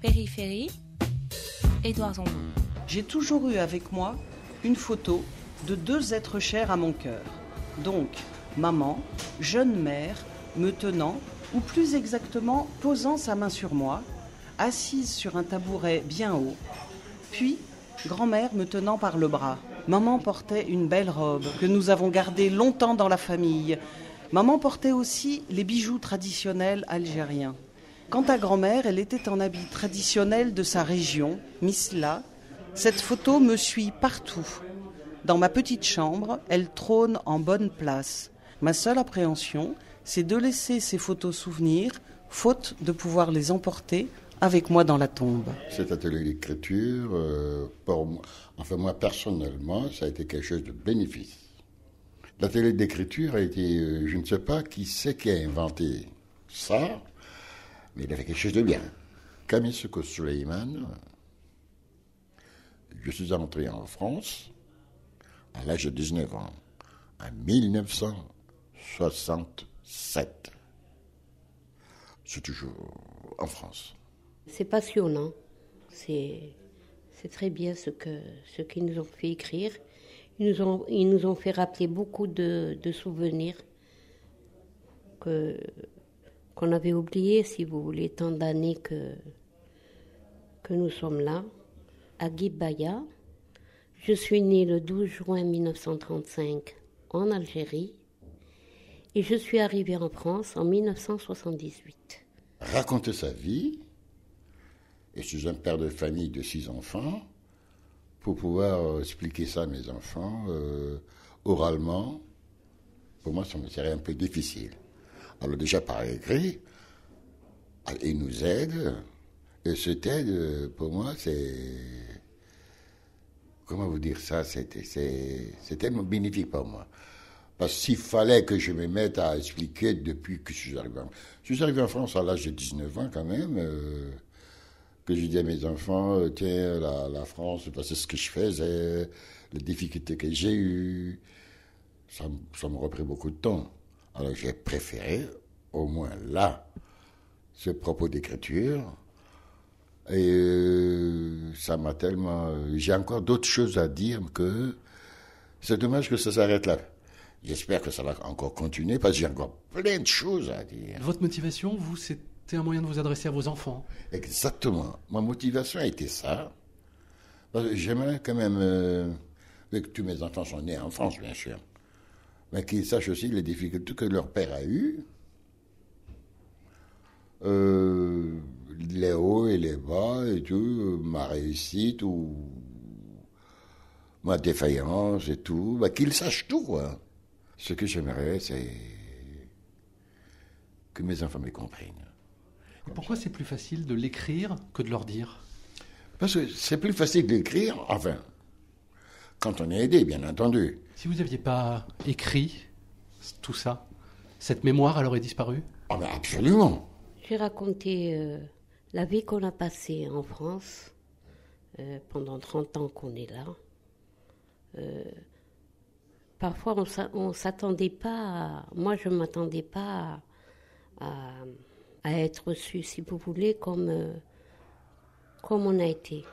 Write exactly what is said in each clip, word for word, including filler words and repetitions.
Périphérie, Édouard Zongo. J'ai toujours eu avec moi une photo de deux êtres chers à mon cœur. Donc, maman, jeune mère, me tenant, ou plus exactement, posant sa main sur moi, assise sur un tabouret bien haut, puis grand-mère me tenant par le bras. Maman portait une belle robe que nous avons gardée longtemps dans la famille. Maman portait aussi les bijoux traditionnels algériens. Quant à grand-mère, elle était en habit traditionnel de sa région, Missla. Cette photo me suit partout. Dans ma petite chambre, elle trône en bonne place. Ma seule appréhension, c'est de laisser ces photos souvenirs, faute de pouvoir les emporter avec moi dans la tombe. Cet atelier d'écriture, euh, pour moi, enfin moi personnellement, ça a été quelque chose de bénéfique. L'atelier d'écriture a été, euh, je ne sais pas qui c'est qui a inventé ça, mais il a fait quelque chose de bien. Camille Souleiman, je suis entré en France à l'âge de dix-neuf ans, en mille neuf cent soixante-sept. C'est toujours en France. C'est passionnant. C'est, c'est très bien ce que, ce qu'ils nous ont fait écrire. Ils nous ont, ils nous ont fait rappeler beaucoup de, de souvenirs que, qu'on avait oubliés, si vous voulez, tant d'années que, que nous sommes là. À Guy-Bahia, je suis née le douze juin mille neuf cent trente-cinq en Algérie et je suis arrivée en France en mille neuf cent soixante-dix-huit. Raconter sa vie, et je suis un père de famille de six enfants, pour pouvoir expliquer ça à mes enfants euh, oralement, pour moi ça me serait un peu difficile. Alors déjà par écrit, ils nous aident, et cette aide pour moi c'est... Comment vous dire ça, c'était, c'est, c'est tellement bénéfique pour moi. Parce que s'il fallait que je me mette à expliquer depuis que je suis arrivé en France. Je suis arrivé en France à l'âge de dix-neuf ans quand même, euh, que je disais à mes enfants, tiens, la, la France, c'est ce que je faisais, les difficultés que j'ai eues. Ça, ça m'a repris beaucoup de temps. Alors j'ai préféré, au moins là, ce propos d'écriture. Et euh, ça m'a tellement... J'ai encore d'autres choses à dire que... C'est dommage que ça s'arrête là. J'espère que ça va encore continuer parce que j'ai encore plein de choses à dire. Votre motivation, vous, c'était un moyen de vous adresser à vos enfants. Exactement. Ma motivation a été ça. Parce que j'aimerais quand même... Euh, vu que tous mes enfants sont nés en France, bien sûr. Mais qu'ils sachent aussi les difficultés que leur père a eues. Euh... les hauts et les bas et tout, ma réussite ou ma défaillance et tout, bah, qu'ils sachent tout, quoi. Ce que j'aimerais, c'est que mes enfants me comprennent. Et pourquoi c'est plus facile de l'écrire que de leur dire? Parce que c'est plus facile d'écrire, enfin, quand on est aidé, bien entendu. Si vous n'aviez pas écrit tout ça, cette mémoire, elle aurait disparu? Ah ben absolument. J'ai raconté... Euh... La vie qu'on a passée en France, euh, pendant trente ans qu'on est là, euh, parfois on s'a, on s'attendait pas, à, moi je ne m'attendais pas à, à, à être reçue, si vous voulez, comme, euh, comme on a été.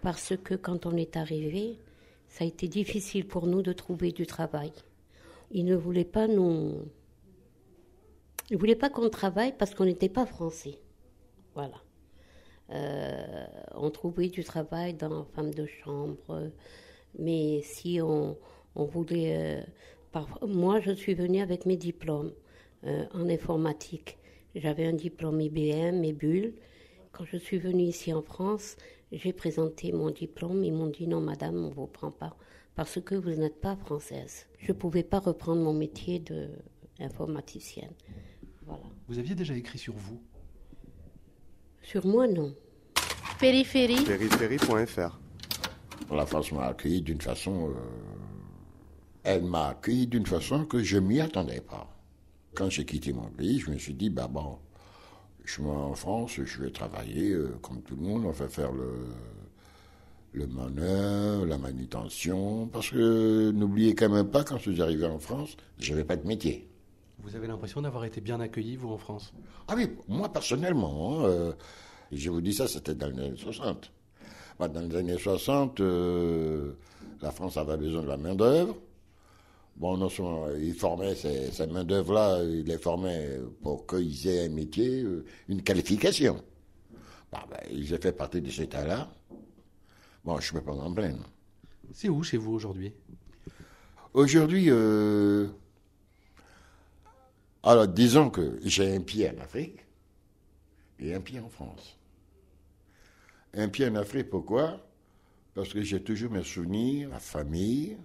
Parce que quand on est arrivé, ça a été difficile pour nous de trouver du travail. Ils ne voulaient pas nous... Ils ne voulaient pas qu'on travaille parce qu'on n'était pas français. Voilà. Euh, on trouvait du travail dans femme de chambre, mais si on, on voulait... Euh, parfois, moi, je suis venue avec mes diplômes euh, en informatique. J'avais un diplôme I B M et Bull. Quand je suis venue ici en France, j'ai présenté mon diplôme. Ils m'ont dit non, madame, on ne vous prend pas parce que vous n'êtes pas française. Je ne pouvais pas reprendre mon métier d'informaticienne. Voilà. Vous aviez déjà écrit sur vous? Sur moi, non. Périphérie. Périphérie.fr. La France m'a accueilli d'une façon... Euh, elle m'a accueilli d'une façon que je ne m'y attendais pas. Quand j'ai quitté mon pays, je me suis dit, bah bon, je vais en France, je vais travailler euh, comme tout le monde, on va faire le, le manœuvre, la manutention, parce que n'oubliez quand même pas, quand je suis arrivé en France, je n'avais pas de métier. Vous avez l'impression d'avoir été bien accueilli, vous, en France? Ah oui, moi, personnellement, hein, euh, Je vous dis ça, c'était dans les années soixante. Bah, dans les années soixante, euh, la France avait besoin de la main-d'œuvre. Bon, non seulement ils formaient ces, ces main-d'œuvre-là, ils les formaient pour qu'ils aient un métier, une qualification. Bah, bah, j'ai fait partie de cet état-là. Bon, je ne peux pas en plaindre. C'est où chez vous aujourd'hui ? Aujourd'hui, euh... alors disons que j'ai un pied en Afrique et un pied en France. Un pied en Afrique, pourquoi ? Parce que j'ai toujours mes souvenirs, ma famille,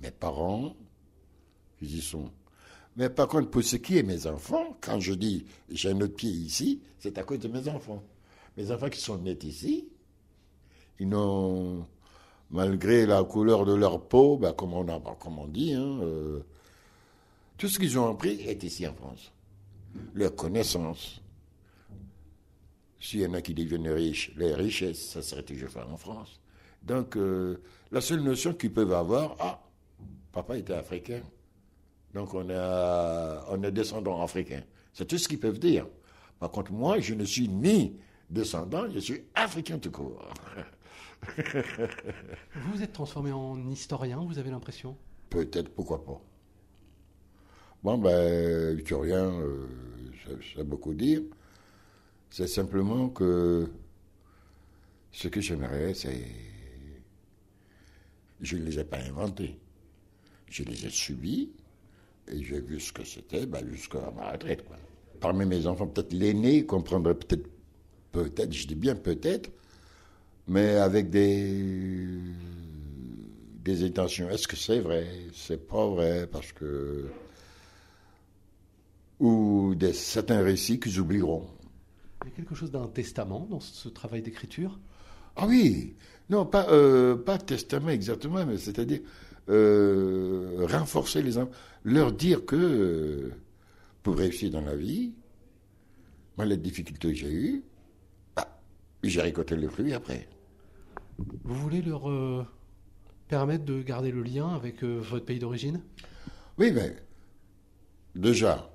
mes parents, ils y sont. Mais par contre, pour ce qui est mes enfants, quand je dis j'ai un autre pied ici, c'est à cause de mes enfants. Mes enfants qui sont nés ici, ils n'ont, malgré la couleur de leur peau, bah, comme, on a, comme on dit, hein, euh, tout ce qu'ils ont appris est ici en France. Leurs connaissances. S'il y en a qui deviennent riches, les richesses, ça serait toujours fait en France. Donc, euh, la seule notion qu'ils peuvent avoir, ah, papa était africain, donc on, a, on est descendant africain. C'est tout ce qu'ils peuvent dire. Par contre, moi, je ne suis ni descendant, je suis africain tout court. Vous vous êtes transformé en historien, vous avez l'impression ? Peut-être, pourquoi pas. Bon, ben, historien, euh, ça, ça beaucoup dire. C'est simplement que ce que j'aimerais, c'est... Je ne les ai pas inventés. Je les ai subis et j'ai vu ce que c'était ben, jusqu'à ma retraite, quoi. Parmi mes enfants, peut-être l'aîné comprendrait peut-être Peut-être, je dis bien peut-être, mais avec des, des intentions. Est-ce que c'est vrai? C'est pas vrai, parce que... Ou des, certains récits qu'ils oublieront. Il y a quelque chose d'un testament dans ce travail d'écriture? Ah oui! Non, pas, euh, pas testament exactement, mais c'est-à-dire euh, renforcer les enfants, leur dire que pour réussir dans la vie, moi, les difficultés que j'ai eues, j'ai récolté le fruit après. Vous voulez leur euh, permettre de garder le lien avec euh, votre pays d'origine ? Oui, mais déjà,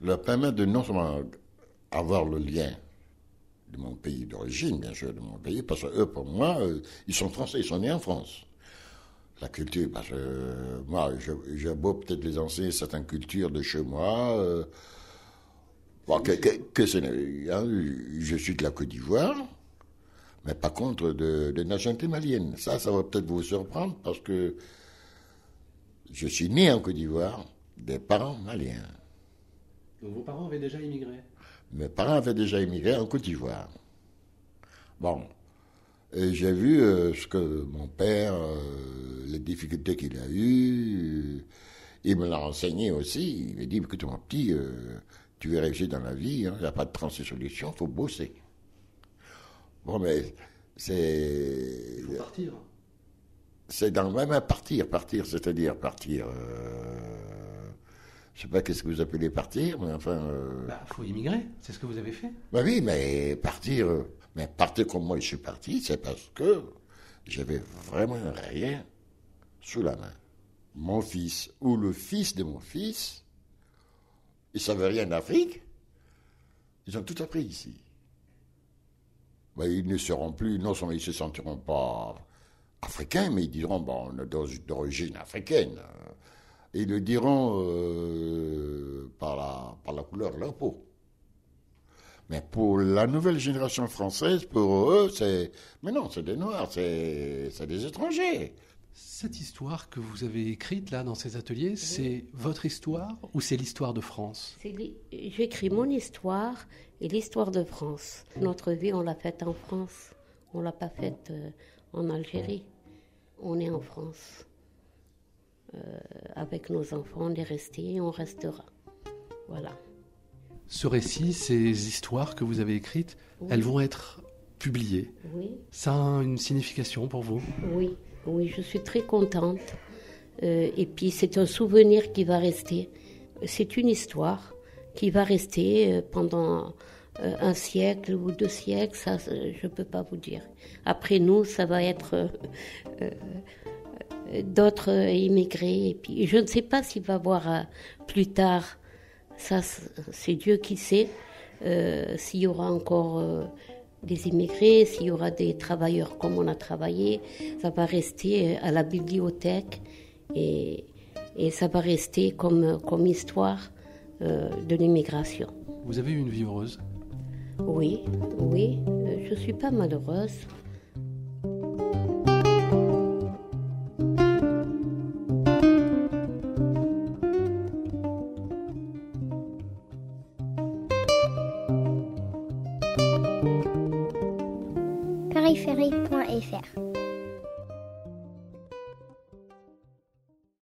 leur permettre de non seulement avoir le lien de mon pays d'origine, bien sûr, de mon pays, parce que eux, pour moi, euh, ils sont français, ils sont nés en France. La culture, parce que euh, moi, j'ai beau peut-être les enseigner certaines cultures de chez moi, euh, bon, que, que, que c'est, hein, je suis de la Côte d'Ivoire, mais par contre de, de nationalité malienne. Ça, ça va peut-être vous surprendre parce que je suis né en Côte d'Ivoire des parents maliens. Donc vos parents avaient déjà immigré ? Mes parents avaient déjà immigré en Côte d'Ivoire. Bon, et j'ai vu euh, ce que mon père, euh, les difficultés qu'il a eues, euh, il me l'a enseigné aussi. Il m'a dit, écoute mon petit... Euh, tu veux réussir dans la vie, hein, il n'y a pas de transition, il faut bosser. Bon, mais c'est... Il faut partir. C'est dans le même partir, partir, c'est-à-dire partir... Euh, je ne sais pas qu'est-ce que vous appelez partir, mais enfin... Il euh, bah, faut immigrer, c'est ce que vous avez fait. Bah oui, mais partir, mais partir comme moi je suis parti, c'est parce que j'avais vraiment rien sous la main. Mon fils, ou le fils de mon fils... Ils ne savaient rien d'Afrique. Ils ont tout appris ici. Ben, ils ne seront plus, non seulement ils ne se sentiront pas africains, mais ils diront, bon, on est d'origine africaine. Ils le diront euh, par, la, par la couleur de leur peau. Mais pour la nouvelle génération française, pour eux, c'est... Mais non, c'est des Noirs, c'est, c'est des étrangers. Cette histoire que vous avez écrite là dans ces ateliers, oui. C'est votre histoire ou c'est l'histoire de France ? C'est li... J'écris mon histoire et l'histoire de France. Notre vie, on l'a faite en France. On ne l'a pas faite euh, en Algérie. On est en France. Euh, avec nos enfants, on est restés et on restera. Voilà. Ce récit, ces histoires que vous avez écrites, oui. Elles vont être publiées. Oui. Ça a une signification pour vous ? Oui. Oui, je suis très contente. Euh, et puis, c'est un souvenir qui va rester. C'est une histoire qui va rester pendant un siècle ou deux siècles. Ça, je ne peux pas vous dire. Après nous, ça va être euh, euh, d'autres immigrés. Et puis, je ne sais pas s'il va y avoir euh, plus tard. Ça, c'est Dieu qui sait. euh, s'il y aura encore euh, des immigrés, s'il y aura des travailleurs comme on a travaillé, ça va rester à la bibliothèque et, et ça va rester comme, comme histoire euh, de l'immigration. Vous avez eu une vie heureuse ? Oui, oui, je ne suis pas malheureuse. périphérie point f r